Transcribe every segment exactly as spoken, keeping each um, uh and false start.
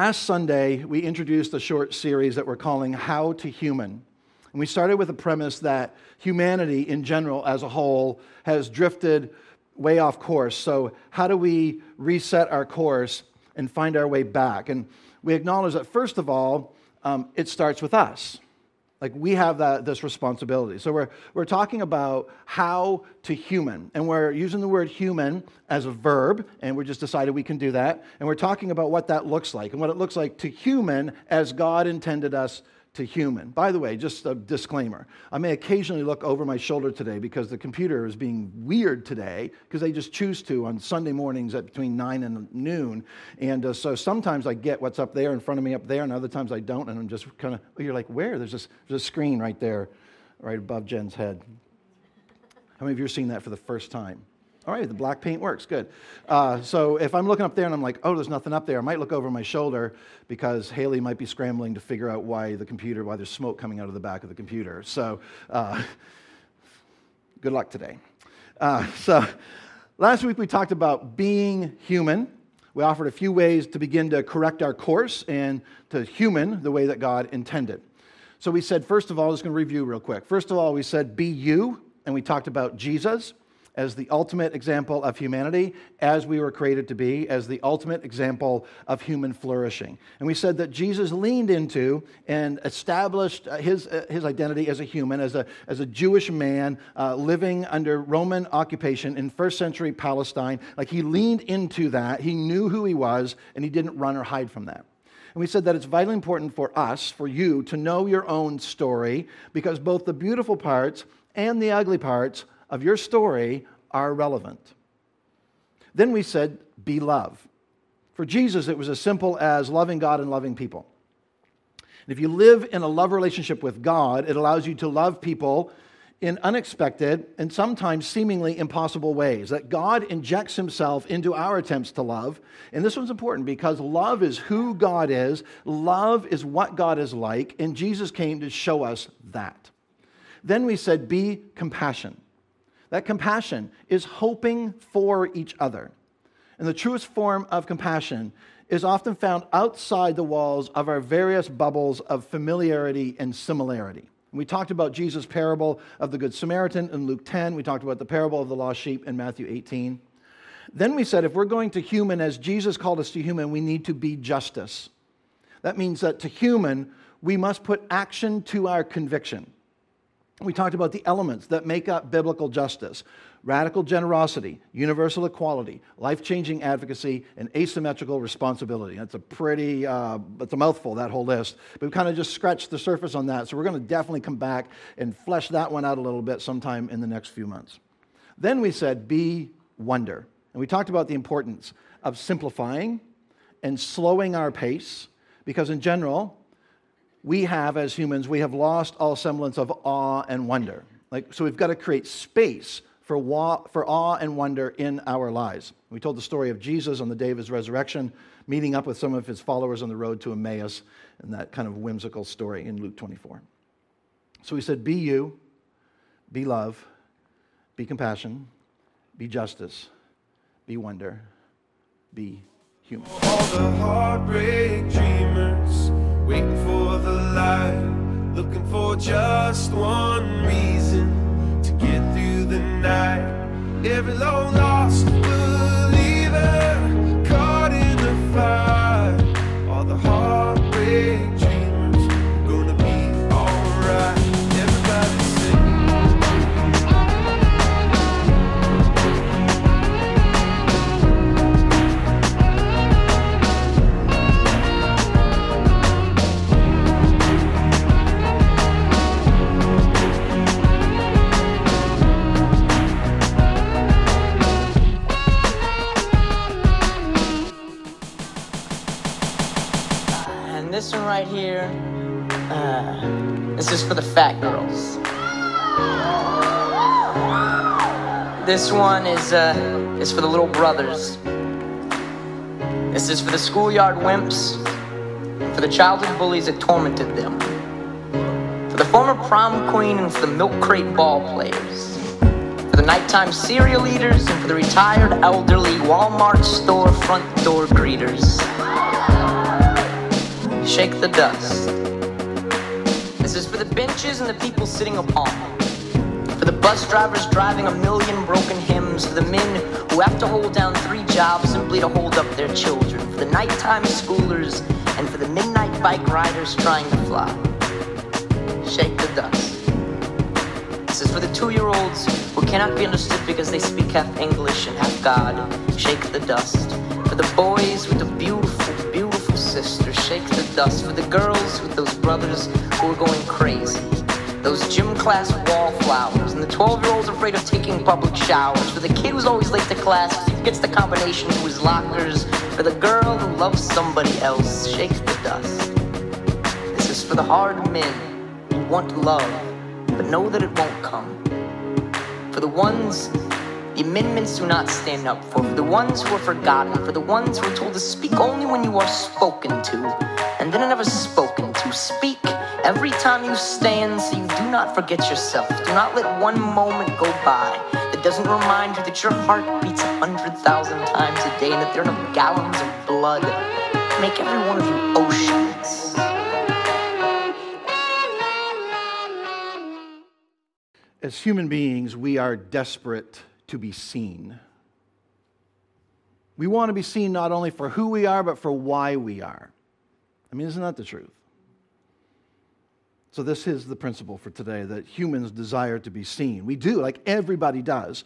Last Sunday, we introduced a short series that we're calling How to Human. And we started with the premise that humanity in general as a whole has drifted way off course. So how do we reset our course and find our way back? And we acknowledge that, first of all, um, it starts with us. Like, we have that this responsibility. So we're we're talking about how to human, and we're using the word human as a verb, and we just decided we can do that. And we're talking about what that looks like, and what it looks like to human as God intended us to human. By the way, just a disclaimer, I may occasionally look over my shoulder today because the computer is being weird today, because they just choose to on Sunday mornings at between nine and noon. And uh, so sometimes I get what's up there in front of me up there, and other times I don't, and I'm just kind of, you're like, where? There's this, there's a screen right there, right above Jen's head. How many of you are seeing that for the first time? All right, the black paint works, good. Uh, so if I'm looking up there and I'm like, oh, there's nothing up there, I might look over my shoulder because Haley might be scrambling to figure out why the computer, why there's smoke coming out of the back of the computer. So uh, good luck today. Uh, so last week we talked about being human. We offered a few ways to begin to correct our course and to human the way that God intended. So we said, first of all, just going to review real quick. First of all, we said, be you, and we talked about Jesus as the ultimate example of humanity, as we were created to be, as the ultimate example of human flourishing. And we said that Jesus leaned into and established his his identity as a human, as a as a Jewish man uh, living under Roman occupation in first century Palestine. Like, he leaned into that, he knew who he was, and he didn't run or hide from that. And we said that it's vitally important for us, for you, to know your own story, because both the beautiful parts and the ugly parts of your story are relevant. Then we said, be love. For Jesus, it was as simple as loving God and loving people. And if you live in a love relationship with God, it allows you to love people in unexpected and sometimes seemingly impossible ways, that God injects himself into our attempts to love. And this one's important because love is who God is, love is what God is like, and Jesus came to show us that. Then we said, be compassion. That compassion is hoping for each other. And the truest form of compassion is often found outside the walls of our various bubbles of familiarity and similarity. We talked about Jesus' parable of the Good Samaritan in Luke ten. We talked about the parable of the lost sheep in Matthew eighteen. Then we said, if we're going to human as Jesus called us to human, we need to be justice. That means that to human, we must put action to our conviction. We talked about the elements that make up biblical justice: radical generosity, universal equality, life-changing advocacy, and asymmetrical responsibility. That's a pretty, uh, it's a mouthful, that whole list. But we've kind of just scratched the surface on that, so we're going to definitely come back and flesh that one out a little bit sometime in the next few months. Then we said, be wonder. And we talked about the importance of simplifying and slowing our pace, because in general, we have, as humans, we have lost all semblance of awe and wonder. Like, so we've got to create space for, wa- for awe and wonder in our lives. We told the story of Jesus on the day of his resurrection, meeting up with some of his followers on the road to Emmaus, and that kind of whimsical story in Luke twenty-four. So we said, be you, be love, be compassion, be justice, be wonder, be human. All the heartbreak dreamers, waiting for the light, looking for just one reason to get through the night. Every long lost believer caught in the fire. All the heartbreak dreamers gonna be alright. Everybody this one right here, uh, this is for the fat girls. This one is uh, is for the little brothers. This is for the schoolyard wimps, for the childhood bullies that tormented them, for the former prom queen and for the milk crate ball players, for the nighttime cereal eaters and for the retired elderly Walmart store front door greeters. shake the dust. This is for the benches and the people sitting upon them, for the bus drivers driving a million broken hymns, for the men who have to hold down three jobs simply to hold up their children, for the nighttime schoolers, and for the midnight bike riders trying to fly. Shake the dust. This is for the two-year-olds who cannot be understood because they speak half English and half God. Shake the dust. For the boys with the beautiful, beautiful sisters. Shake the dust. For the girls with those brothers who are going crazy. Those gym class wallflowers. And the twelve-year-olds afraid of taking public showers. For the kid who's always late to class because he gets the combination to his lockers. For the girl who loves somebody else. Shake the dust. This is for the hard men who want love, but know that it won't come. For the ones the amendments do not stand up for, for the ones who are forgotten, for the ones who are told to speak only when you are spoken to, and then are never spoken to. Speak every time you stand so you do not forget yourself. Do not let one moment go by that doesn't remind you that your heart beats a hundred thousand times a day and that there are no gallons of blood. Make every one of you oceans. As human beings, we are desperate to be seen. We want to be seen not only for who we are, but for why we are. I mean, isn't that the truth? So this is the principle for today, that humans desire to be seen. We do, like everybody does.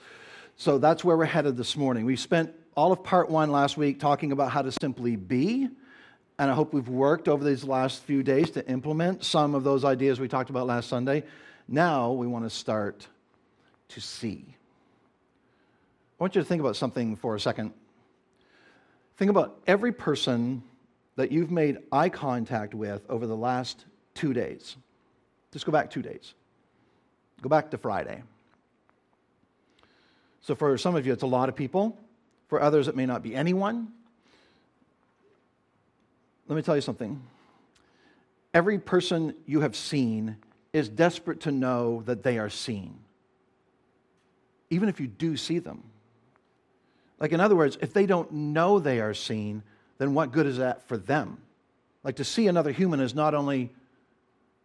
So that's where we're headed this morning. We spent all of part one last week talking about how to simply be, and I hope we've worked over these last few days to implement some of those ideas we talked about last Sunday. Now we want to start to see. I want you to think about something for a second. Think about every person that you've made eye contact with over the last two days. Just go back two days. Go back to Friday. So for some of you, it's a lot of people. For others, it may not be anyone. Let me tell you something. Every person you have seen is desperate to know that they are seen, even if you do see them. Like, in other words, if they don't know they are seen, then what good is that for them? Like, to see another human is not only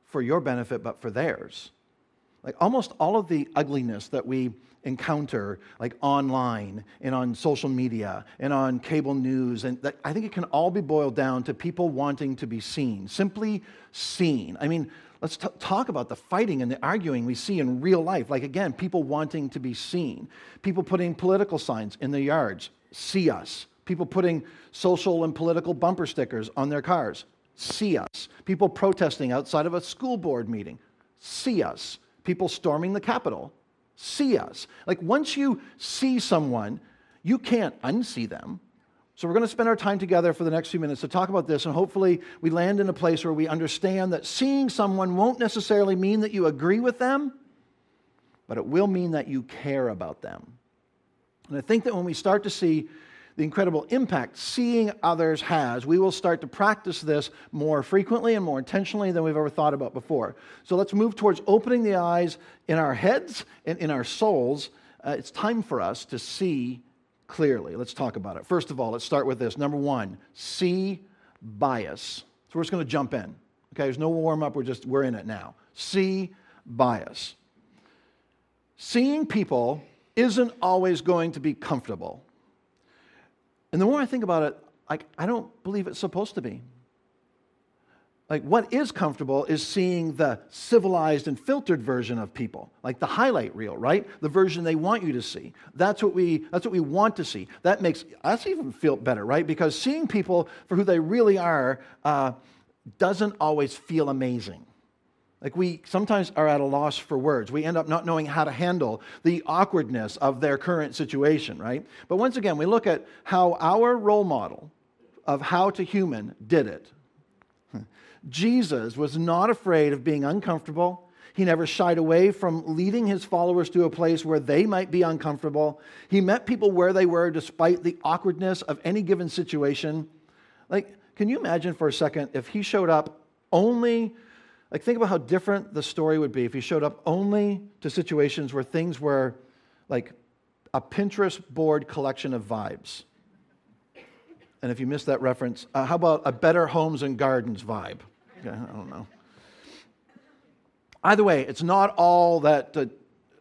for your benefit, but for theirs. Like, almost all of the ugliness that we encounter, like online and on social media and on cable news, and that, I think it can all be boiled down to people wanting to be seen, simply seen. I mean, let's t- talk about the fighting and the arguing we see in real life. Like, again, people wanting to be seen. People putting political signs in their yards. See us. People putting social and political bumper stickers on their cars. See us. People protesting outside of a school board meeting. See us. People storming the Capitol. See us. Like, once you see someone, you can't unsee them. So we're going to spend our time together for the next few minutes to talk about this, and hopefully we land in a place where we understand that seeing someone won't necessarily mean that you agree with them, but it will mean that you care about them. And I think that when we start to see the incredible impact seeing others has, we will start to practice this more frequently and more intentionally than we've ever thought about before. So let's move towards opening the eyes in our heads and in our souls. Uh, it's time for us to see clearly. Let's talk about it. First of all, let's start with this. Number one, see bias. So we're just going to jump in. Okay, there's no warm up. We're just, we're in it now. See bias. Seeing people isn't always going to be comfortable. And the more I think about it, like, I don't believe it's supposed to be. Like, what is comfortable is seeing the civilized and filtered version of people, like the highlight reel, right? The version they want you to see. That's what we, that's what we want to see. That makes us even feel better, right? Because seeing people for who they really are uh, doesn't always feel amazing. Like, we sometimes are at a loss for words. We end up not knowing how to handle the awkwardness of their current situation, right? But once again, we look at how our role model of how to human did it. Jesus was not afraid of being uncomfortable. He never shied away from leading his followers to a place where they might be uncomfortable. He met people where they were despite the awkwardness of any given situation. Like, can you imagine for a second if he showed up only, like, think about how different the story would be if he showed up only to situations where things were like a Pinterest board collection of vibes. And if you missed that reference, uh, how about a Better Homes and Gardens vibe? Yeah, I don't know. Either way, it's not all that uh,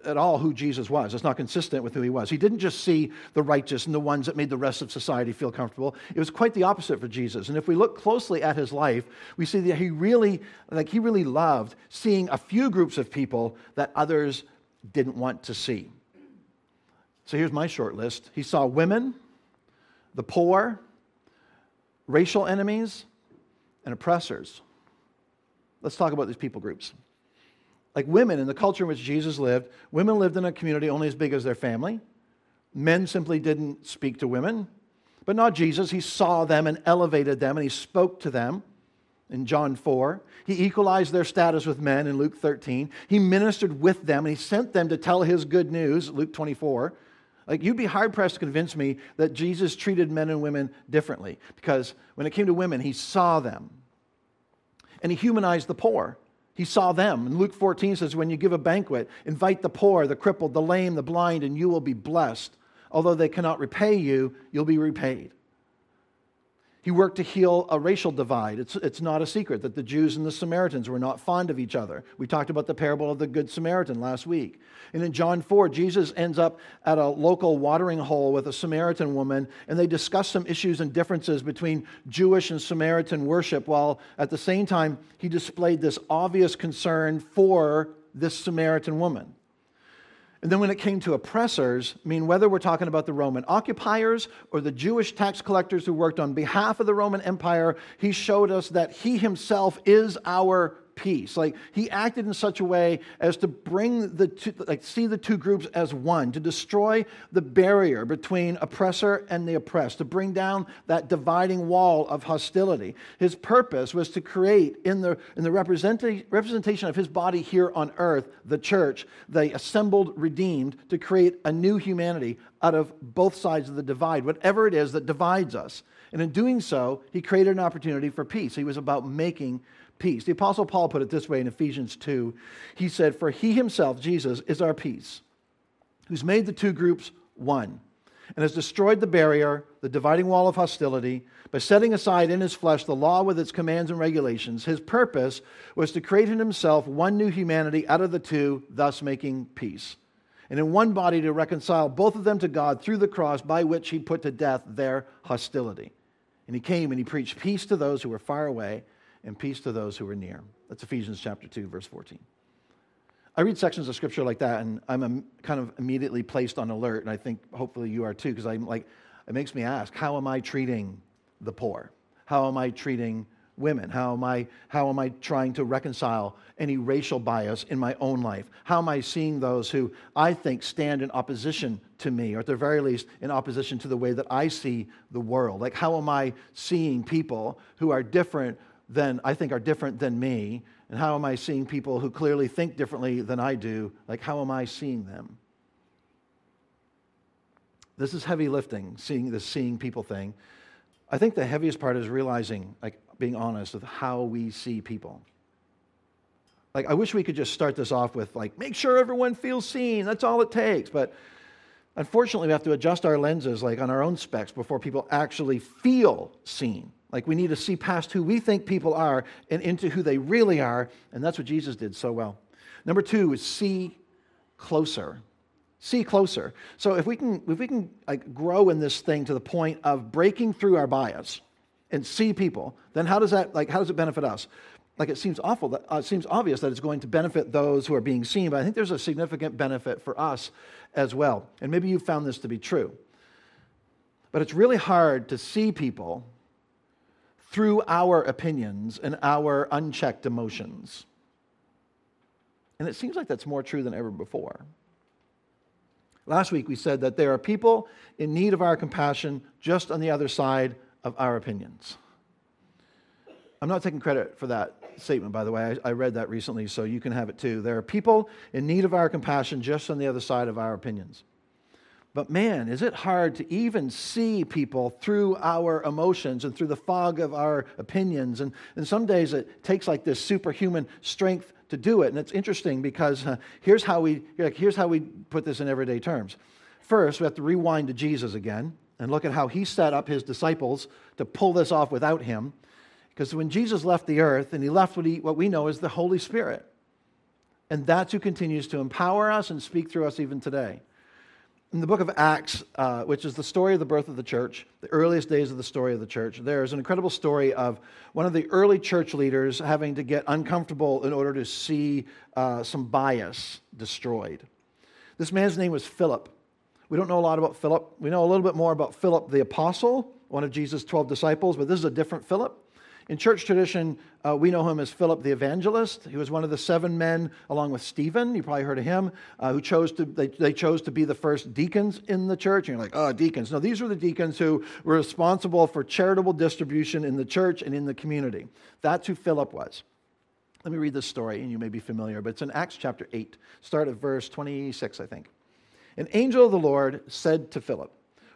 at all who Jesus was. It's not consistent with who he was. He didn't just see the righteous and the ones that made the rest of society feel comfortable. It was quite the opposite for Jesus. And if we look closely at his life, we see that he really, like he really loved seeing a few groups of people that others didn't want to see. So here's my short list. He saw women, the poor, racial enemies, and oppressors. Let's talk about these people groups. Like women, in the culture in which Jesus lived, women lived in a community only as big as their family. Men simply didn't speak to women, but not Jesus. He saw them and elevated them, and he spoke to them in John four. He equalized their status with men in Luke thirteen. He ministered with them, and he sent them to tell his good news, Luke twenty-four. Like, you'd be hard-pressed to convince me that Jesus treated men and women differently, because when it came to women, he saw them. And he humanized the poor. He saw them. And Luke fourteen says, when you give a banquet, invite the poor, the crippled, the lame, the blind, and you will be blessed. Although they cannot repay you, you'll be repaid. He worked to heal a racial divide. It's, it's not a secret that the Jews and the Samaritans were not fond of each other. We talked about the parable of the Good Samaritan last week. And in John four, Jesus ends up at a local watering hole with a Samaritan woman, and they discuss some issues and differences between Jewish and Samaritan worship, while at the same time, he displayed this obvious concern for this Samaritan woman. And then when it came to oppressors, I mean, whether we're talking about the Roman occupiers or the Jewish tax collectors who worked on behalf of the Roman Empire, he showed us that he himself is our peace. Like, he acted in such a way as to bring the two, like, see the two groups as one, to destroy the barrier between oppressor and the oppressed, to bring down that dividing wall of hostility. His purpose was to create in the in the representat- representation of his body here on earth, the church, the assembled redeemed, to create a new humanity out of both sides of the divide, whatever it is that divides us. And in doing so, he created an opportunity for peace. He was about making peace. The Apostle Paul put it this way in Ephesians two. He said, for he himself, Jesus, is our peace, who's made the two groups one, and has destroyed the barrier, the dividing wall of hostility, by setting aside in his flesh the law with its commands and regulations. His purpose was to create in himself one new humanity out of the two, thus making peace, and in one body to reconcile both of them to God through the cross, by which he put to death their hostility. And he came and he preached peace to those who were far away, and peace to those who are near. That's Ephesians chapter two, verse fourteen. I read sections of scripture like that, and I'm kind of immediately placed on alert, and I think hopefully you are too, because I'm like, it makes me ask, how am I treating the poor? How am I treating women? How am I, how am I trying to reconcile any racial bias in my own life? How am I seeing those who I think stand in opposition to me, or at the very least in opposition to the way that I see the world? Like, how am I seeing people who are different than I think are different than me, and how am I seeing people who clearly think differently than I do? Like, how am I seeing them? This is heavy lifting, seeing the seeing people thing. I think the heaviest part is realizing, like, being honest with how we see people. Like, I wish we could just start this off with, like, make sure everyone feels seen. That's all it takes. But unfortunately, we have to adjust our lenses, like, on our own specs before people actually feel seen. Like, we need to see past who we think people are and into who they really are, and that's what Jesus did so well. Number two is see closer. See closer. So if we can, if we can like, grow in this thing to the point of breaking through our bias and see people, then how does that, like, how does it benefit us? Like, it seems awful. That, uh, it seems obvious that it's going to benefit those who are being seen, but I think there's a significant benefit for us as well. And maybe you found this to be true. But it's really hard to see people through our opinions and our unchecked emotions. And it seems like that's more true than ever before. Last week we said that there are people in need of our compassion just on the other side of our opinions. I'm not taking credit for that statement, by the way. I, I read that recently, so you can have it too. There are people in need of our compassion just on the other side of our opinions. But man, is it hard to even see people through our emotions and through the fog of our opinions. And, and some days it takes like this superhuman strength to do it. And it's interesting because uh, here's how we like, here's how we put this in everyday terms. First, we have to rewind to Jesus again. And look at how he set up his disciples to pull this off without him. Because when Jesus left the earth, and he left what, he, what we know as the Holy Spirit. And that's who continues to empower us and speak through us even today. In the book of Acts, uh, which is the story of the birth of the church, the earliest days of the story of the church, there is an incredible story of one of the early church leaders having to get uncomfortable in order to see uh, some bias destroyed. This man's name was Philip. We don't know a lot about Philip. We know a little bit more about Philip the apostle, one of Jesus' twelve disciples, but this is a different Philip. In church tradition, uh, we know him as Philip the evangelist. He was one of the seven men, along with Stephen, you probably heard of him, uh, who chose to they, they chose to be the first deacons in the church. And you're like, oh, deacons. No, these were the deacons who were responsible for charitable distribution in the church and in the community. That's who Philip was. Let me read this story, and you may be familiar, but it's in Acts chapter eight, start at verse twenty-six, I think. An angel of the Lord said to Philip,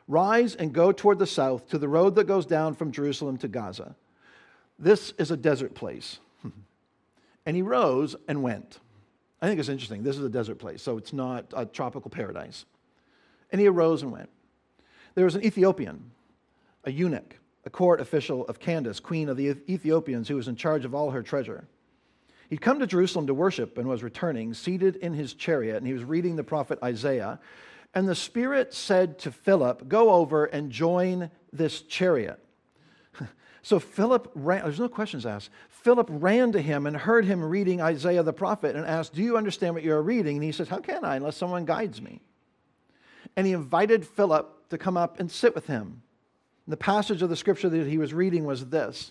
"Rise and go toward the south to the road that goes down from Jerusalem to Gaza. This is a desert place." And he rose and went. I think it's interesting. This is a desert place, so it's not a tropical paradise. And he arose and went. There was an Ethiopian, a eunuch, a court official of Candace, queen of the Ethiopians, who was in charge of all her treasure. He'd come to Jerusalem to worship and was returning, seated in his chariot, and he was reading the prophet Isaiah. And the Spirit said to Philip, "Go over and join this chariot." So Philip ran, there's no questions asked. Philip ran to him and heard him reading Isaiah the prophet and asked, "Do you understand what you're reading?" And he says, "How can I unless someone guides me?" And he invited Philip to come up and sit with him. And the passage of the scripture that he was reading was this: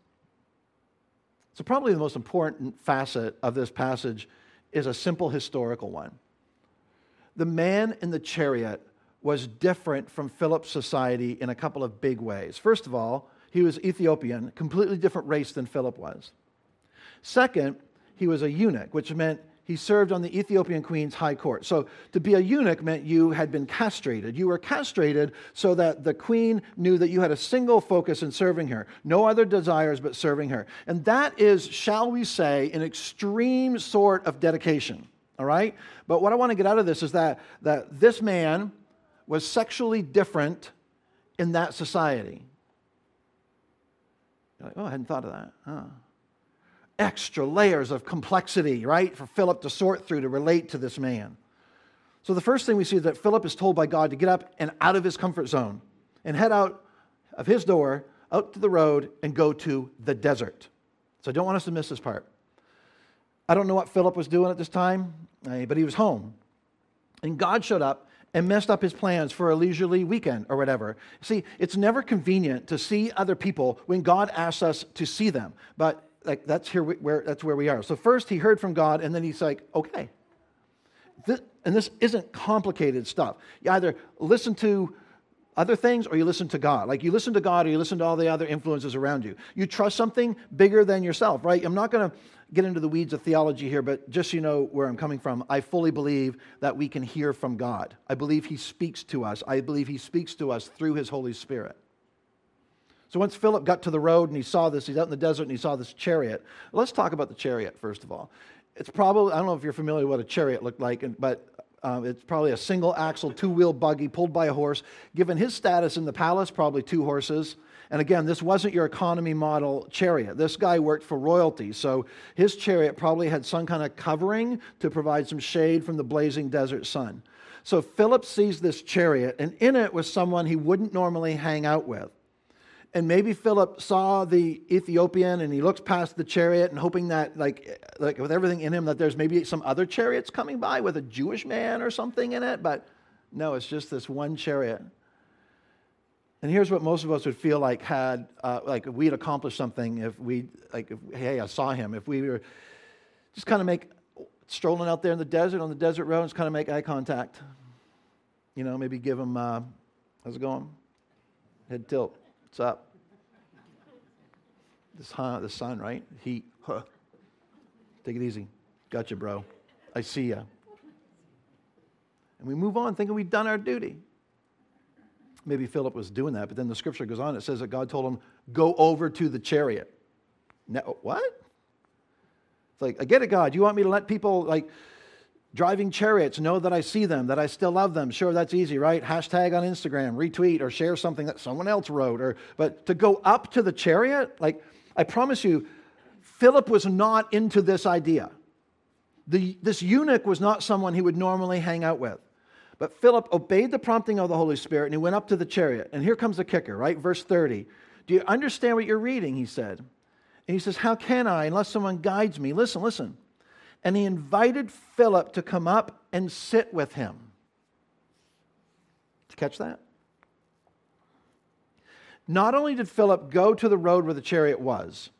So probably the most important facet of this passage is a simple historical one. The man in the chariot was different from Philip's society in a couple of big ways. First of all, he was Ethiopian, completely different race than Philip was. Second, he was a eunuch, which meant he served on the Ethiopian queen's high court. So to be a eunuch meant you had been castrated. You were castrated so that the queen knew that you had a single focus in serving her, no other desires but serving her. And that is, shall we say, an extreme sort of dedication, all right? But what I want to get out of this is that, that this man was sexually different in that society. You're like, oh, I hadn't thought of that. Huh. Extra layers of complexity, right, for Philip to sort through to relate to this man. So the first thing we see is that Philip is told by God to get up and out of his comfort zone and head out of his door, out to the road, and go to the desert. So I don't want us to miss this part. I don't know what Philip was doing at this time, but he was home. And God showed up and messed up his plans for a leisurely weekend or whatever. See, it's never convenient to see other people when God asks us to see them. But like that's here we, where that's where we are. So first he heard from God, and then he's like, okay. This, and this isn't complicated stuff. You either listen to other things or you listen to God. Like you listen to God or you listen to all the other influences around you. You trust something bigger than yourself, right? I'm not going to get into the weeds of theology here, but just so you know where I'm coming from, I fully believe that we can hear from God. I believe he speaks to us. I believe he speaks to us through his Holy Spirit. So once Philip got to the road and he saw this, he's out in the desert and he saw this chariot. Let's talk about the chariot, first of all. It's probably, I don't know if you're familiar with what a chariot looked like, but um, it's probably a single axle, two-wheel buggy pulled by a horse. Given his status in the palace, probably two horses. And again, this wasn't your economy model chariot. This guy worked for royalty, so his chariot probably had some kind of covering to provide some shade from the blazing desert sun. So Philip sees this chariot, and in it was someone he wouldn't normally hang out with. And maybe Philip saw the Ethiopian, and he looks past the chariot and hoping that, like, like with everything in him, that there's maybe some other chariots coming by with a Jewish man or something in it. But no, it's just this one chariot. And here's what most of us would feel like had, uh, like if we'd accomplished something, if we, like, if, hey, I saw him. If we were just kind of make, strolling out there in the desert, on the desert road, just kind of make eye contact. You know, maybe give him, uh, how's it going? Head tilt. What's up? The sun, the sun, right? Heat. Huh. Take it easy. Gotcha, bro. I see ya. And we move on thinking we've done our duty. Maybe Philip was doing that, but then the scripture goes on. It says that God told him, go over to the chariot. Now, what? It's like, I get it, God. You want me to let people, like, driving chariots know that I see them, that I still love them. Sure, that's easy, right? Hashtag on Instagram, retweet, or share something that someone else wrote. Or, but to go up to the chariot, like, I promise you, Philip was not into this idea. The, this eunuch was not someone he would normally hang out with. But Philip obeyed the prompting of the Holy Spirit, and he went up to the chariot. And here comes the kicker, right? Verse thirty. Do you understand what you're reading? He said. And he says, how can I unless someone guides me? Listen, listen. And he invited Philip to come up and sit with him. Did you catch that? Not only did Philip go to the road where the chariot was,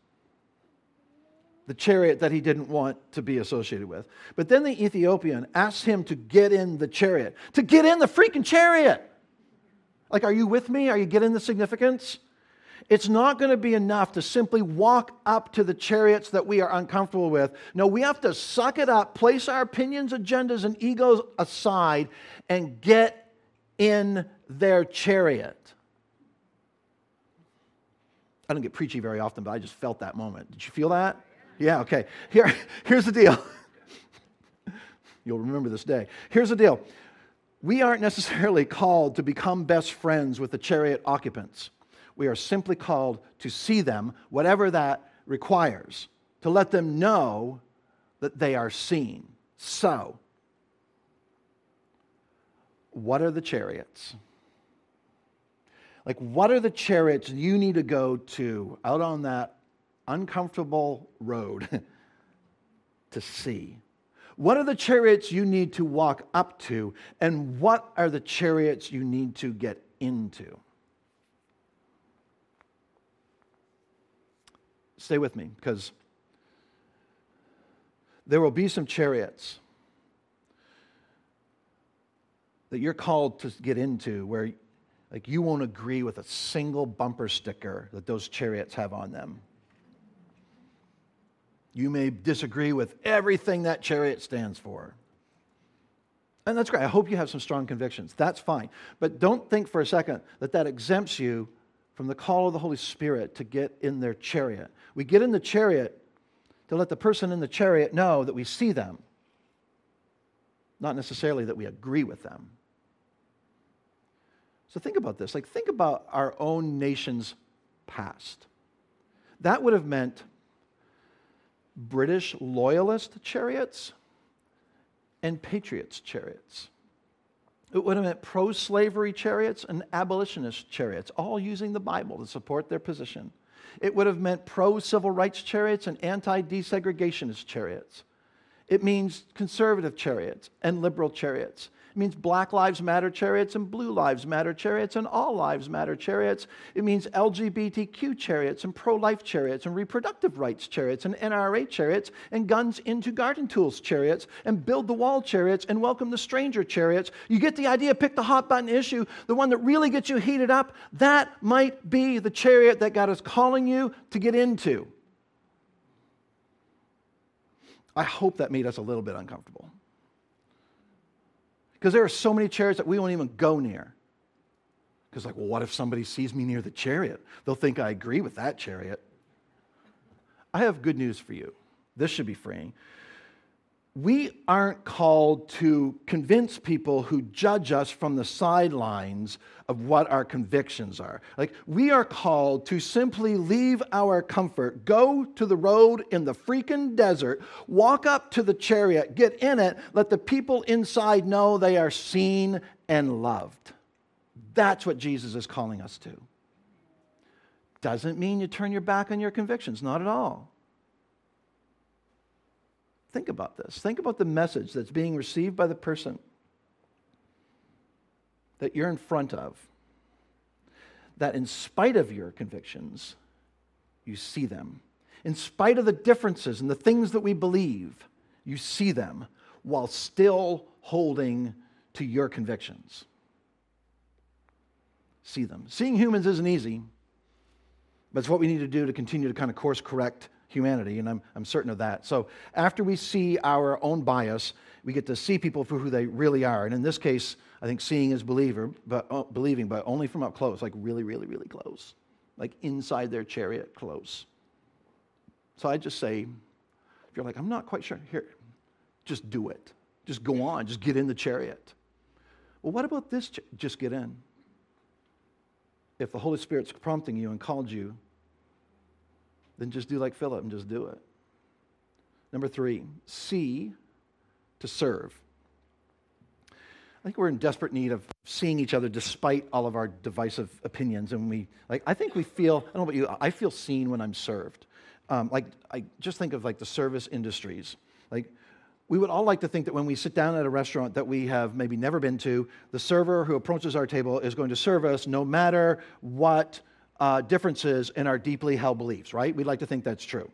the chariot that he didn't want to be associated with, but then the Ethiopian asked him to get in the chariot, to get in the freaking chariot. Like, are you with me? Are you getting the significance? It's not going to be enough to simply walk up to the chariots that we are uncomfortable with. No, we have to suck it up, place our opinions, agendas, and egos aside, and get in their chariot. I don't get preachy very often, but I just felt that moment. Did you feel that? Yeah, okay. Here, here's the deal. You'll remember this day. Here's the deal. We aren't necessarily called to become best friends with the chariot occupants. We are simply called to see them, whatever that requires, to let them know that they are seen. So, what are the chariots? Like, what are the chariots you need to go to out on that uncomfortable road to see? What are the chariots you need to walk up to, and what are the chariots you need to get into? Stay with me, because there will be some chariots that you're called to get into where, like, you won't agree with a single bumper sticker that those chariots have on them. You may disagree with everything that chariot stands for. And that's great. I hope you have some strong convictions. That's fine. But don't think for a second that that exempts you from the call of the Holy Spirit to get in their chariot. We get in the chariot to let the person in the chariot know that we see them, not necessarily that we agree with them. So think about this. Like, think about our own nation's past. That would have meant British loyalist chariots and patriots chariots. It would have meant pro-slavery chariots and abolitionist chariots, all using the Bible to support their position. It would have meant pro-civil rights chariots and anti-desegregationist chariots. It means conservative chariots and liberal chariots. It means Black Lives Matter chariots and Blue Lives Matter chariots and All Lives Matter chariots. It means L G B T Q chariots and pro-life chariots and reproductive rights chariots and N R A chariots and guns into garden tools chariots and build the wall chariots and welcome the stranger chariots. You get the idea. Pick the hot button issue, the one that really gets you heated up. That might be the chariot that God is calling you to get into. I hope that made us a little bit uncomfortable, because there are so many chariots that we won't even go near. Because, like, well, what if somebody sees me near the chariot? They'll think I agree with that chariot. I have good news for you. This should be freeing. We aren't called to convince people who judge us from the sidelines of what our convictions are. Like, we are called to simply leave our comfort, go to the road in the freaking desert, walk up to the chariot, get in it, let the people inside know they are seen and loved. That's what Jesus is calling us to. Doesn't mean you turn your back on your convictions, not at all. Think about this. Think about the message that's being received by the person that you're in front of, that in spite of your convictions, you see them. In spite of the differences and the things that we believe, you see them while still holding to your convictions. See them. Seeing humans isn't easy. But it's what we need to do to continue to kind of course correct humanity, and I'm, I'm certain of that. So after we see our own bias, we get to see people for who they really are. And in this case, I think seeing is believer, but, uh, believing, but only from up close, like really, really, really close, like inside their chariot close. So I just say, if you're like, I'm not quite sure, here, just do it. Just go on. Just get in the chariot. Well, what about this? Cha- just get in. If the Holy Spirit's prompting you and called you, then just do like Philip and just do it. Number three, see to serve. I think we're in desperate need of seeing each other despite all of our divisive opinions. And we, like, I think we feel, I don't know about you, I feel seen when I'm served. Um, like, I just think of like the service industries. Like, we would all like to think that when we sit down at a restaurant that we have maybe never been to, the server who approaches our table is going to serve us no matter what Uh, differences in our deeply held beliefs, right? We'd like to think that's true.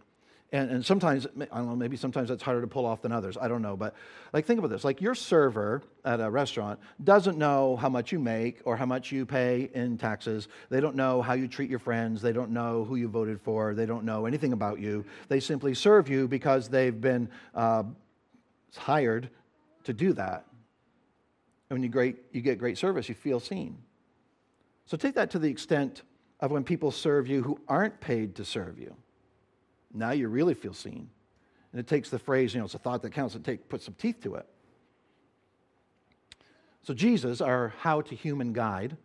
And, and sometimes, I don't know, maybe sometimes that's harder to pull off than others. I don't know. But like, think about this. Like, your server at a restaurant doesn't know how much you make or how much you pay in taxes. They don't know how you treat your friends. They don't know who you voted for. They don't know anything about you. They simply serve you because they've been uh, hired to do that. And when you, great, you get great service, you feel seen. So take that to the extent of when people serve you who aren't paid to serve you. Now you really feel seen. And it takes the phrase, you know, it's a thought that counts, and take, put some teeth to it. So Jesus, our how-to-human guide,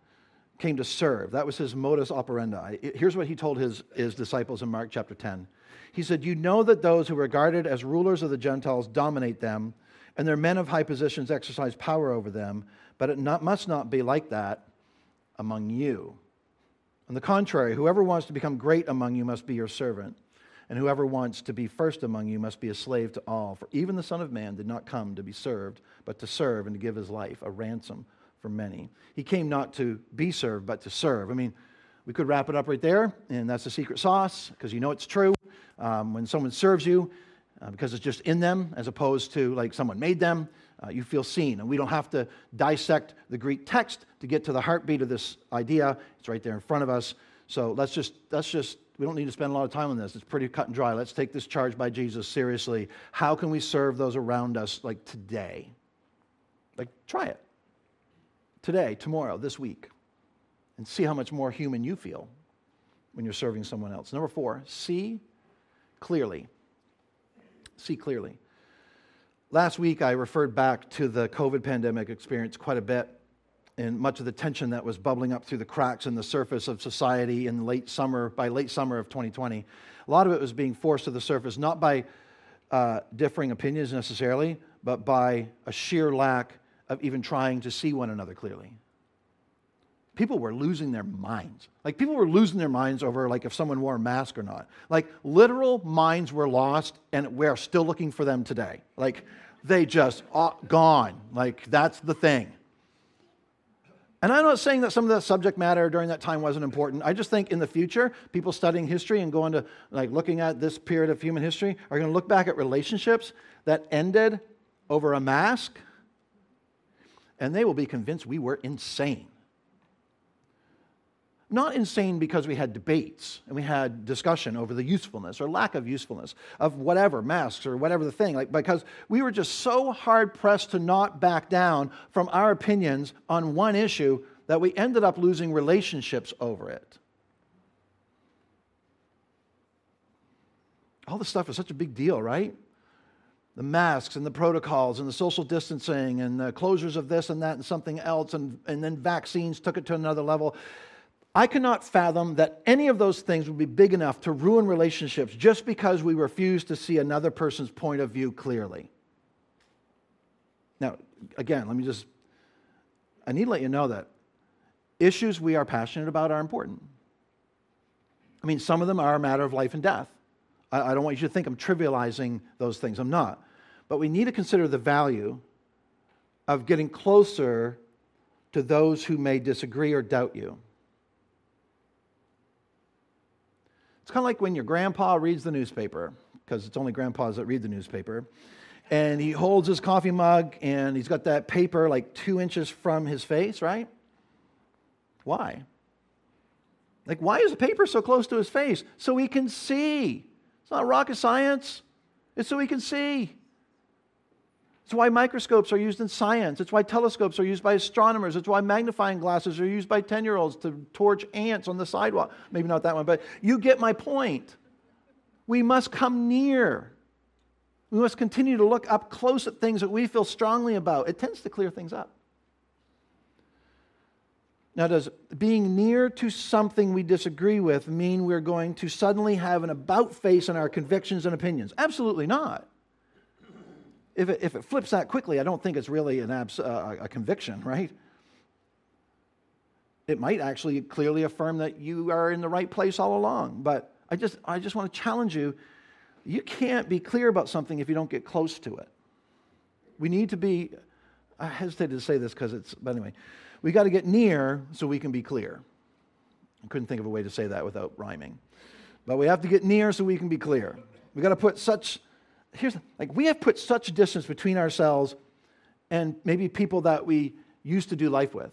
came to serve. That was his modus operandi. Here's what he told his, his disciples in Mark chapter ten. He said, you know that those who are regarded as rulers of the Gentiles dominate them, and their men of high positions exercise power over them, but it not, must not be like that among you. On the contrary, whoever wants to become great among you must be your servant, and whoever wants to be first among you must be a slave to all. For even the Son of Man did not come to be served, but to serve and to give his life a ransom for many. He came not to be served, but to serve. I mean, we could wrap it up right there, and that's the secret sauce, because you know it's true um, when someone serves you, uh, because it's just in them, as opposed to like someone made them. Uh, you feel seen, and we don't have to dissect the Greek text to get to the heartbeat of this idea. It's right there in front of us. So let's just, let's just, we don't need to spend a lot of time on this. It's pretty cut and dry. Let's take this charge by Jesus seriously. How can we serve those around us like today? Like, try it. Today, tomorrow, this week, and see how much more human you feel when you're serving someone else. Number four, see clearly. See clearly. Last week, I referred back to the COVID pandemic experience quite a bit, and much of the tension that was bubbling up through the cracks in the surface of society in late summer, by late summer of twenty twenty. A lot of it was being forced to the surface, not by uh, differing opinions necessarily, but by a sheer lack of even trying to see one another clearly. People were losing their minds. Like, people were losing their minds over, like, if someone wore a mask or not. Like, literal minds were lost, and we're still looking for them today. Like, they just uh, gone. Like, that's the thing. And I'm not saying that some of the subject matter during that time wasn't important. I just think in the future, people studying history and going to, like, looking at this period of human history are going to look back at relationships that ended over a mask, and they will be convinced we were insane. Not insane because we had debates and we had discussion over the usefulness or lack of usefulness of whatever, masks or whatever the thing, like, because we were just so hard pressed to not back down from our opinions on one issue that we ended up losing relationships over it. All this stuff is such a big deal, right? The masks and the protocols and the social distancing and the closures of this and that and something else, and, and then vaccines took it to another level. I cannot fathom that any of those things would be big enough to ruin relationships just because we refuse to see another person's point of view clearly. Now, again, let me just, I need to let you know that issues we are passionate about are important. I mean, some of them are a matter of life and death. I, I don't want you to think I'm trivializing those things. I'm not. But we need to consider the value of getting closer to those who may disagree or doubt you. It's kind of like when your grandpa reads the newspaper, because it's only grandpas that read the newspaper, and he holds his coffee mug, and he's got that paper like two inches from his face, right? Why? Like, why is the paper so close to his face? So he can see. It's not rocket science. It's so he can see. It's why microscopes are used in science. It's why telescopes are used by astronomers. It's why magnifying glasses are used by ten-year-olds to torch ants on the sidewalk. Maybe not that one, but you get my point. We must come near. We must continue to look up close at things that we feel strongly about. It tends to clear things up. Now, does being near to something we disagree with mean we're going to suddenly have an about face on our convictions and opinions? Absolutely not. If it, if it flips that quickly, I don't think it's really an abs- uh, a conviction, right? It might actually clearly affirm that you are in the right place all along. But I just I just want to challenge you. You can't be clear about something if you don't get close to it. We need to be... I hesitate to say this because it's... But anyway... We got to get near so we can be clear. I couldn't think of a way to say that without rhyming. But we have to get near so we can be clear. We got to put such, here's, like we have put such distance between ourselves and maybe people that we used to do life with.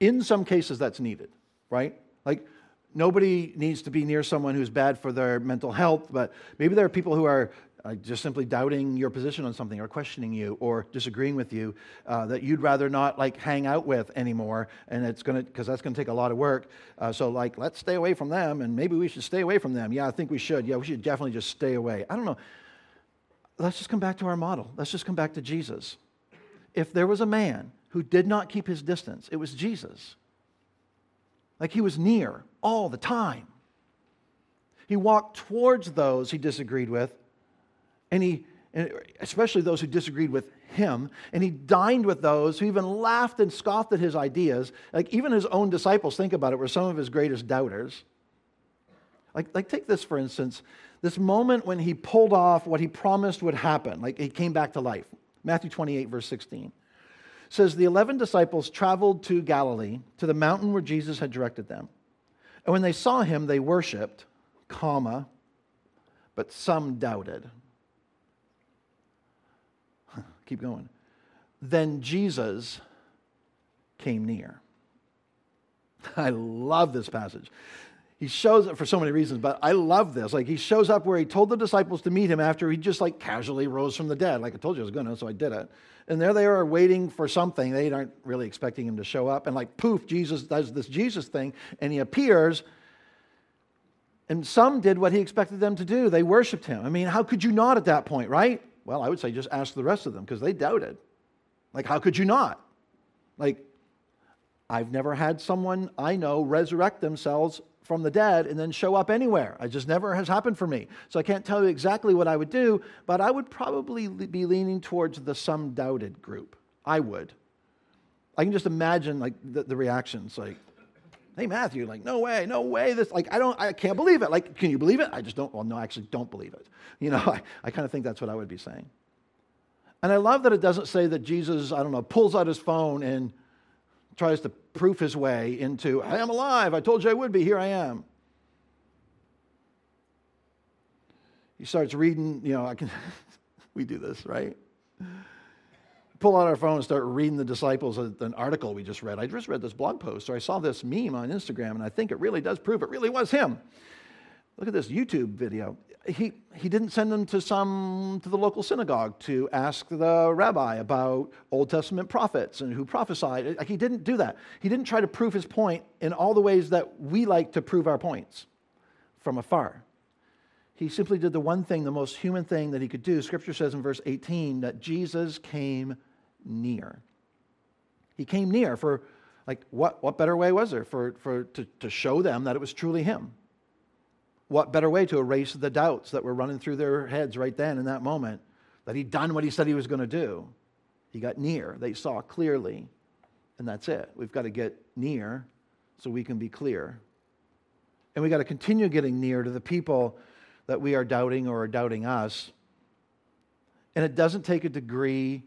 In some cases that's needed, right? Like nobody needs to be near someone who's bad for their mental health, but maybe there are people who are Like just simply doubting your position on something or questioning you or disagreeing with you uh, that you'd rather not like hang out with anymore, and it's going to, because that's going to take a lot of work. Uh, so like, let's stay away from them, and maybe we should stay away from them. Yeah, I think we should. Yeah, we should definitely just stay away. I don't know. Let's just come back to our model. Let's just come back to Jesus. If there was a man who did not keep his distance, it was Jesus. Like he was near all the time. He walked towards those he disagreed with, And he, and especially those who disagreed with him, and he dined with those who even laughed and scoffed at his ideas. Like even his own disciples, think about it, were some of his greatest doubters. Like, like take this for instance, this moment when he pulled off what he promised would happen, like he came back to life. Matthew twenty-eight, verse sixteen. It says, the eleven disciples traveled to Galilee, to the mountain where Jesus had directed them. And when they saw him, they worshipped, comma, but some doubted. Keep going. Then Jesus came near. I love this passage. He shows up for so many reasons, but I love this. Like he shows up where he told the disciples to meet him after he just like casually rose from the dead. Like I told you I was going to, so I did it. And there they are waiting for something. They aren't really expecting him to show up. And like poof, Jesus does this Jesus thing and he appears. And some did what he expected them to do. They worshiped him. I mean, how could you not at that point, right? Well, I would say just ask the rest of them because they doubted. Like, how could you not? Like, I've never had someone I know resurrect themselves from the dead and then show up anywhere. It just never has happened for me. So I can't tell you exactly what I would do, but I would probably be leaning towards the some doubted group. I would. I can just imagine, like, the, the reactions. Like, hey, Matthew, like, no way, no way. This, like, I don't, I can't believe it. Like, can you believe it? I just don't, well, no, I actually don't believe it. You know, I, I kind of think that's what I would be saying. And I love that it doesn't say that Jesus, I don't know, pulls out his phone and tries to proof his way into, I am alive. I told you I would be. Here I am. He starts reading, you know, I can, we do this, right? Pull out our phone and start reading the disciples an article we just read. I just read this blog post, or I saw this meme on Instagram, and I think it really does prove it really was him. Look at this YouTube video. He he didn't send them to some to the local synagogue to ask the rabbi about Old Testament prophets and who prophesied. Like he didn't do that. He didn't try to prove his point in all the ways that we like to prove our points from afar. He simply did the one thing, the most human thing that he could do. Scripture says in verse eighteen that Jesus came near. He came near for, like, what, what better way was there for, for to, to show them that it was truly him? What better way to erase the doubts that were running through their heads right then in that moment, that he'd done what he said he was going to do? He got near. They saw clearly, and that's it. We've got to get near so we can be clear. And we got to continue getting near to the people that we are doubting or are doubting us. And it doesn't take a degree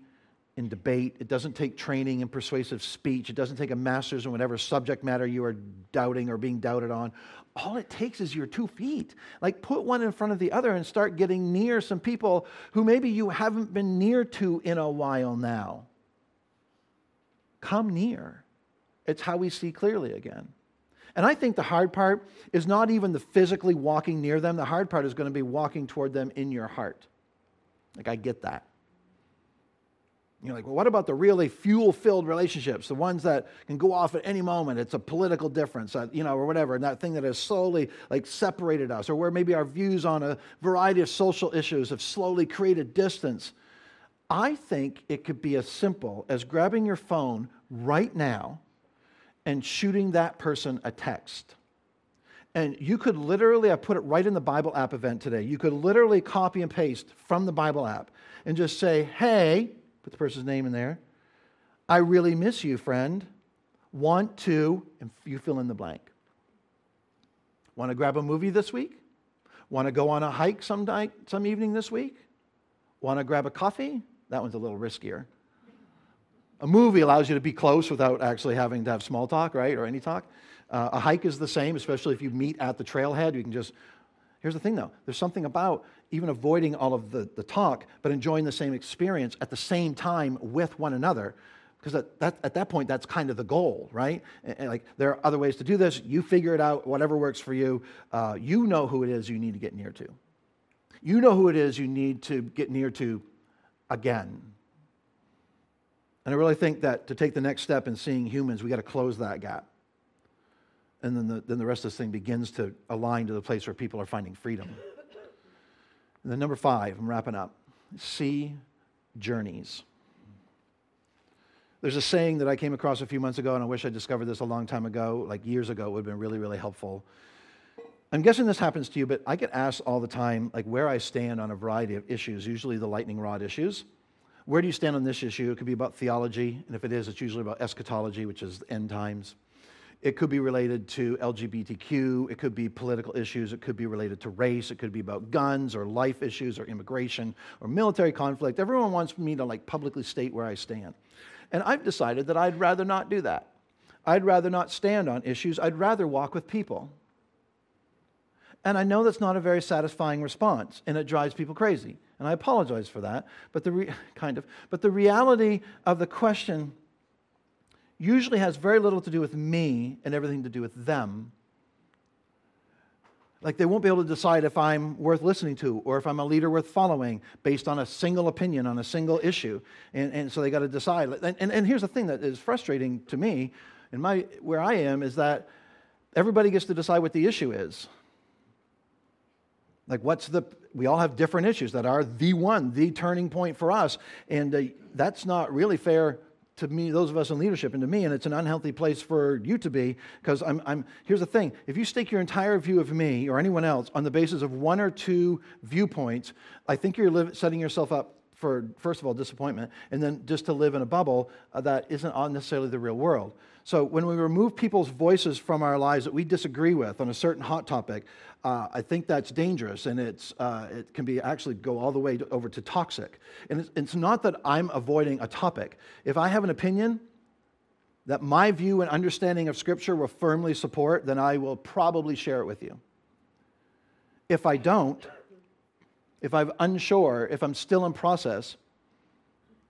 in debate. It doesn't take training in persuasive speech. It doesn't take a master's in whatever subject matter you are doubting or being doubted on. All it takes is your two feet. Like put one in front of the other and start getting near some people who maybe you haven't been near to in a while now. Come near. It's how we see clearly again. And I think the hard part is not even the physically walking near them. The hard part is going to be walking toward them in your heart. Like, I get that. You're like, well, what about the really fuel-filled relationships, the ones that can go off at any moment? It's a political difference, you know, or whatever, and that thing that has slowly, like, separated us, or where maybe our views on a variety of social issues have slowly created distance. I think it could be as simple as grabbing your phone right now and shooting that person a text. And you could literally, I put it right in the Bible app event today, you could literally copy and paste from the Bible app and just say, hey, put the person's name in there, I really miss you, friend, want to, and you fill in the blank. Want to grab a movie this week? Want to go on a hike some night, some evening this week? Want to grab a coffee? That one's a little riskier. A movie allows you to be close without actually having to have small talk, right, or any talk. Uh, a hike is the same, especially if you meet at the trailhead. You can just, here's the thing though, there's something about even avoiding all of the, the talk, but enjoying the same experience at the same time with one another, because at that, at that point, that's kind of the goal, right? And, and like, there are other ways to do this. You figure it out, whatever works for you. Uh, you know who it is you need to get near to. You know who it is you need to get near to again. And I really think that to take the next step in seeing humans, we got to close that gap. And then the, then the rest of this thing begins to align to the place where people are finding freedom. And then number five, I'm wrapping up. See journeys. There's a saying that I came across a few months ago, and I wish I discovered this a long time ago, like years ago. It would have been really, really helpful. I'm guessing this happens to you, but I get asked all the time, like, where I stand on a variety of issues, usually the lightning rod issues. Where do you stand on this issue? It could be about theology, and if it is, it's usually about eschatology, which is end times. It could be related to L G B T Q. It could be political issues. It could be related to race. It could be about guns or life issues or immigration or military conflict. Everyone wants me to, like, publicly state where I stand. And I've decided that I'd rather not do that. I'd rather not stand on issues. I'd rather walk with people. And I know that's not a very satisfying response, and it drives people crazy. And I apologize for that, but the re- kind of, but the reality of the question usually has very little to do with me and everything to do with them. Like, they won't be able to decide if I'm worth listening to or if I'm a leader worth following based on a single opinion on a single issue. And, and so they got to decide. And, and, and here's the thing that is frustrating to me, and my where I am is that everybody gets to decide what the issue is. Like, what's the, we all have different issues that are the one, the turning point for us. And uh, that's not really fair to me, those of us in leadership, and to me, and it's an unhealthy place for you to be, because I'm, I'm, here's the thing, if you stake your entire view of me or anyone else on the basis of one or two viewpoints, I think you're live, setting yourself up for, first of all, disappointment, and then just to live in a bubble uh, that isn't necessarily the real world. So when we remove people's voices from our lives that we disagree with on a certain hot topic, uh, I think that's dangerous, and it's uh, it can be actually go all the way to, over to toxic. And it's, it's not that I'm avoiding a topic. If I have an opinion that my view and understanding of Scripture will firmly support, then I will probably share it with you. If I don't, if I'm unsure, if I'm still in process,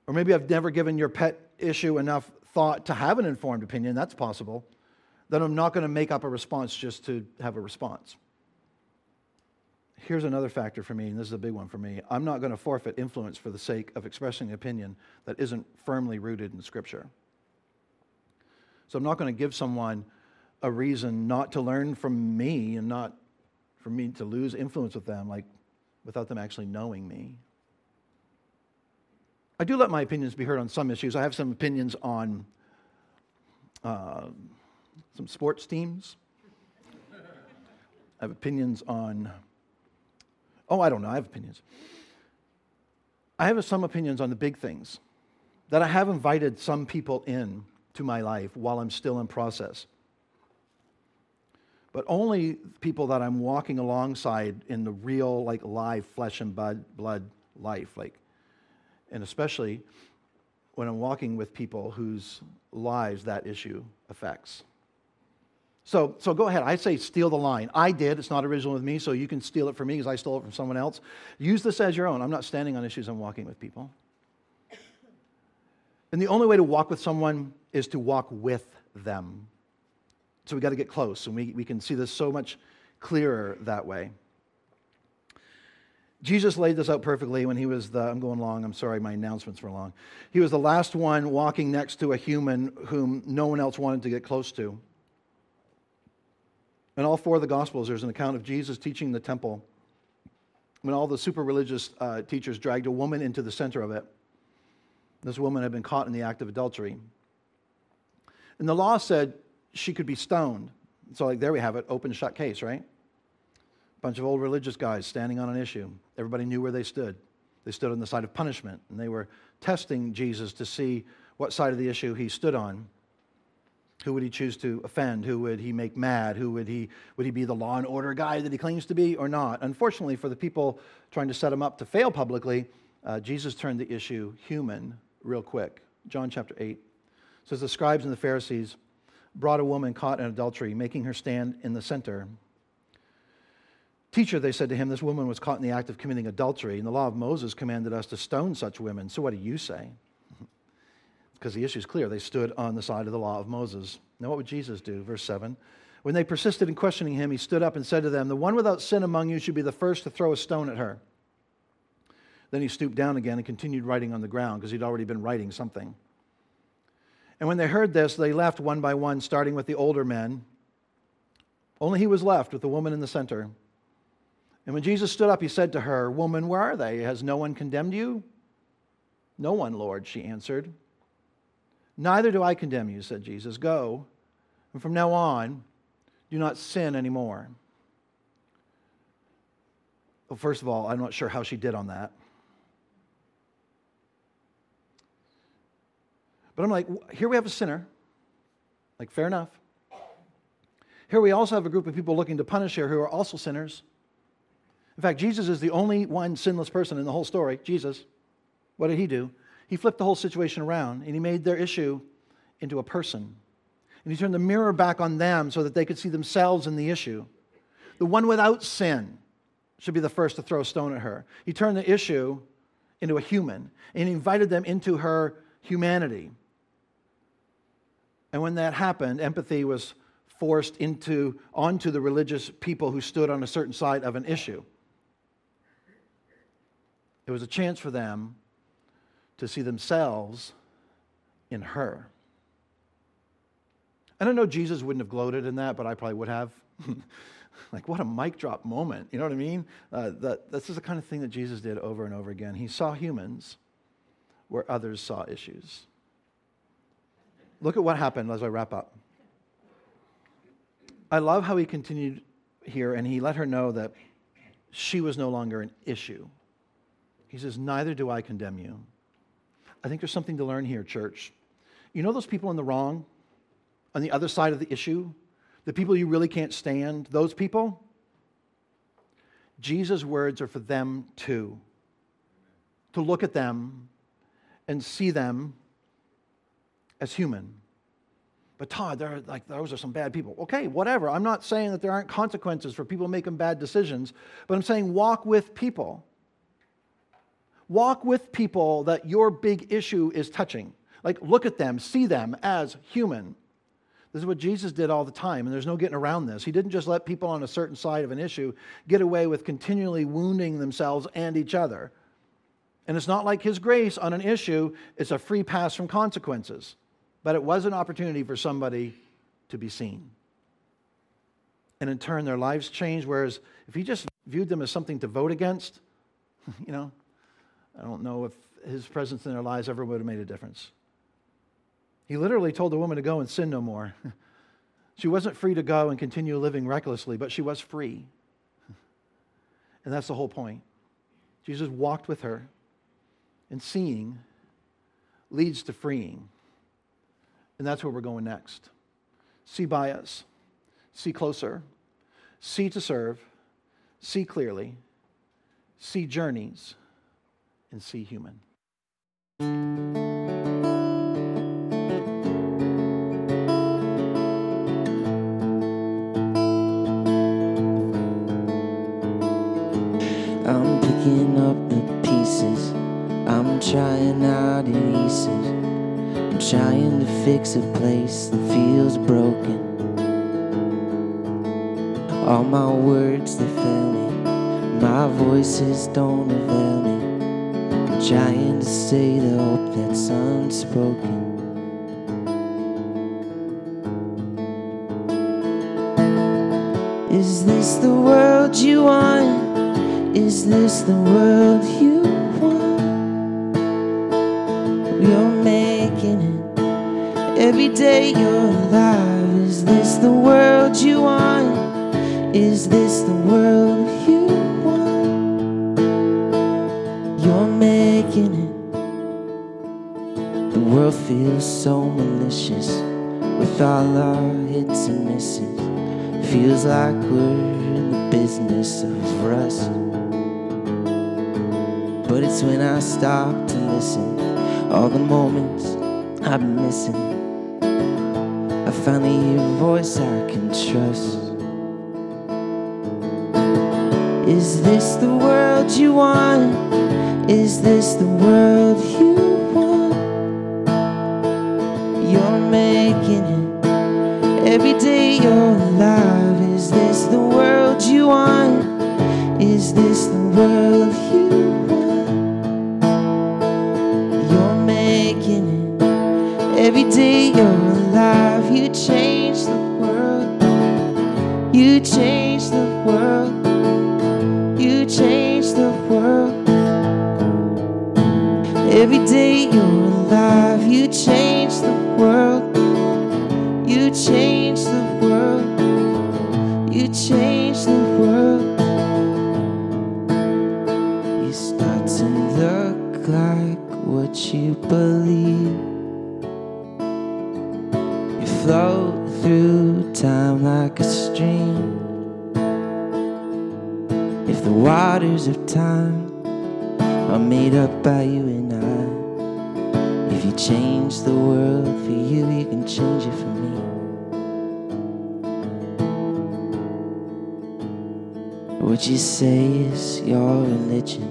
or maybe I've never given your pet issue enough thought to have an informed opinion, that's possible, then I'm not going to make up a response just to have a response. Here's another factor for me, and this is a big one for me. I'm not going to forfeit influence for the sake of expressing an opinion that isn't firmly rooted in Scripture. So I'm not going to give someone a reason not to learn from me and not for me to lose influence with them, like, without them actually knowing me. I do let my opinions be heard on some issues. I have some opinions on uh, some sports teams. I have opinions on, oh, I don't know, I have opinions. I have some opinions on the big things that I have invited some people in to my life while I'm still in process. But only people that I'm walking alongside in the real, like, live flesh and blood life, like. And especially when I'm walking with people whose lives that issue affects. So, so go ahead. I say steal the line. I did. It's not original with me, so you can steal it from me because I stole it from someone else. Use this as your own. I'm not standing on issues. I'm walking with people. And the only way to walk with someone is to walk with them. So we got to get close, and we, we can see this so much clearer that way. Jesus laid this out perfectly when he was the, I'm going long, I'm sorry, my announcements were long. He was the last one walking next to a human whom no one else wanted to get close to. In all four of the Gospels, there's an account of Jesus teaching the temple when all the super religious uh, teachers dragged a woman into the center of it. This woman had been caught in the act of adultery. And the law said she could be stoned. So like there we have it, open shut case, right? Bunch of old religious guys standing on an issue. Everybody knew where they stood. They stood on the side of punishment, and they were testing Jesus to see what side of the issue he stood on. Who would he choose to offend? Who would he make mad? Who would he would he be the law and order guy that he claims to be or not? Unfortunately, for the people trying to set him up to fail publicly, uh, Jesus turned the issue human real quick. John chapter eight says the scribes and the Pharisees brought a woman caught in adultery, making her stand in the center. Teacher, they said to him, this woman was caught in the act of committing adultery, and the law of Moses commanded us to stone such women. So what do you say? Because the issue is clear. They stood on the side of the law of Moses. Now what would Jesus do? Verse seven. When they persisted in questioning him, he stood up and said to them, the one without sin among you should be the first to throw a stone at her. Then he stooped down again and continued writing on the ground, because he'd already been writing something. And when they heard this, they left one by one, starting with the older men. Only he was left with the woman in the center. And when Jesus stood up, he said to her, woman, where are they? Has no one condemned you? No one, Lord, she answered. Neither do I condemn you, said Jesus. Go, and from now on, do not sin anymore. Well, first of all, I'm not sure how she did on that. But I'm like, here we have a sinner. Like, fair enough. Here we also have a group of people looking to punish her who are also sinners. In fact, Jesus is the only one sinless person in the whole story. Jesus, what did he do? He flipped the whole situation around, and he made their issue into a person. And he turned the mirror back on them so that they could see themselves in the issue. The one without sin should be the first to throw a stone at her. He turned the issue into a human, and he invited them into her humanity. And when that happened, empathy was forced into onto the religious people who stood on a certain side of an issue. It was a chance for them to see themselves in her. And I know Jesus wouldn't have gloated in that, but I probably would have. Like, what a mic drop moment. You know what I mean? Uh, that, this is the kind of thing that Jesus did over and over again. He saw humans where others saw issues. Look at what happened as I wrap up. I love how he continued here, and he let her know that she was no longer an issue. He says, neither do I condemn you. I think there's something to learn here, church. You know those people in the wrong, on the other side of the issue, the people you really can't stand, those people? Jesus' words are for them too. To look at them and see them as human. But Todd, they're like, those are some bad people. Okay, whatever. I'm not saying that there aren't consequences for people making bad decisions, but I'm saying walk with people. Walk with people that your big issue is touching. Like, look at them, see them as human. This is what Jesus did all the time, and there's no getting around this. He didn't just let people on a certain side of an issue get away with continually wounding themselves and each other. And it's not like his grace on an issue, it's a free pass from consequences. But it was an opportunity for somebody to be seen. And in turn, their lives changed, whereas if he just viewed them as something to vote against, you know, I don't know if his presence in their lives ever would have made a difference. He literally told the woman to go and sin no more. She wasn't free to go and continue living recklessly, but she was free. And that's the whole point. Jesus walked with her, and seeing leads to freeing. And that's where we're going next. See by us, see closer, see to serve, see clearly, see journeys, and see human. I'm picking up the pieces. I'm trying out adhesives. trying to fix a place that feels broken. All my words, they fail me. My voices don't avail me. I'm trying to say the hope that's unspoken. Is this the world you want? Is this the world you want? You're making it every day you're alive. Is this the world you want? Is this the world you want? You're making it. The world feels so malicious with all our hits and misses. Feels like we're in the business of rust. But it's when I stop to listen, all the moments I've been missing, I finally hear a voice I can trust. Is this the world you want? Is this the world you want? You're making it every day you're alive. Is this the world you want? Is this the world you want? You're making it every day you're alive. You change the world. You change the world. You change the world. Every day you're alive. You change the world. You change the world. You change the world. You start to look like what you believe. You flow through time like a stream. If the waters of time are made up by you and I, if you change the world for you, you can change it for me. What you say is your religion.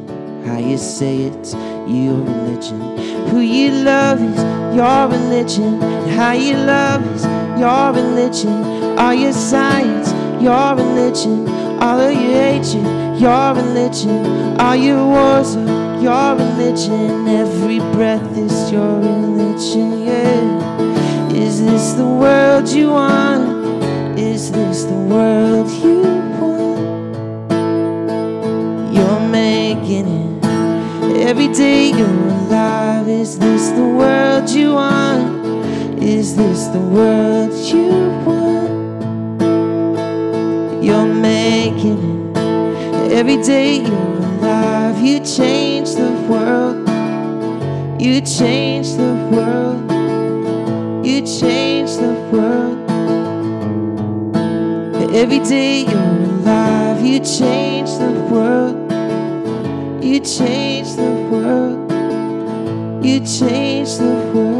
How you say it's your religion. Who you love is your religion. How you love is your religion. All your science, your religion. All of your hatred, your religion. All your wars are your religion. Every breath is your religion, yeah. Is this the world you want? Is this the world you want? You're making it every day you're alive. Is this the world you want? Is this the world you want? You're making it every day you're alive. You change the world. You change the world. You change the world. Every day you're alive. You change the world. You change the world. You change the world.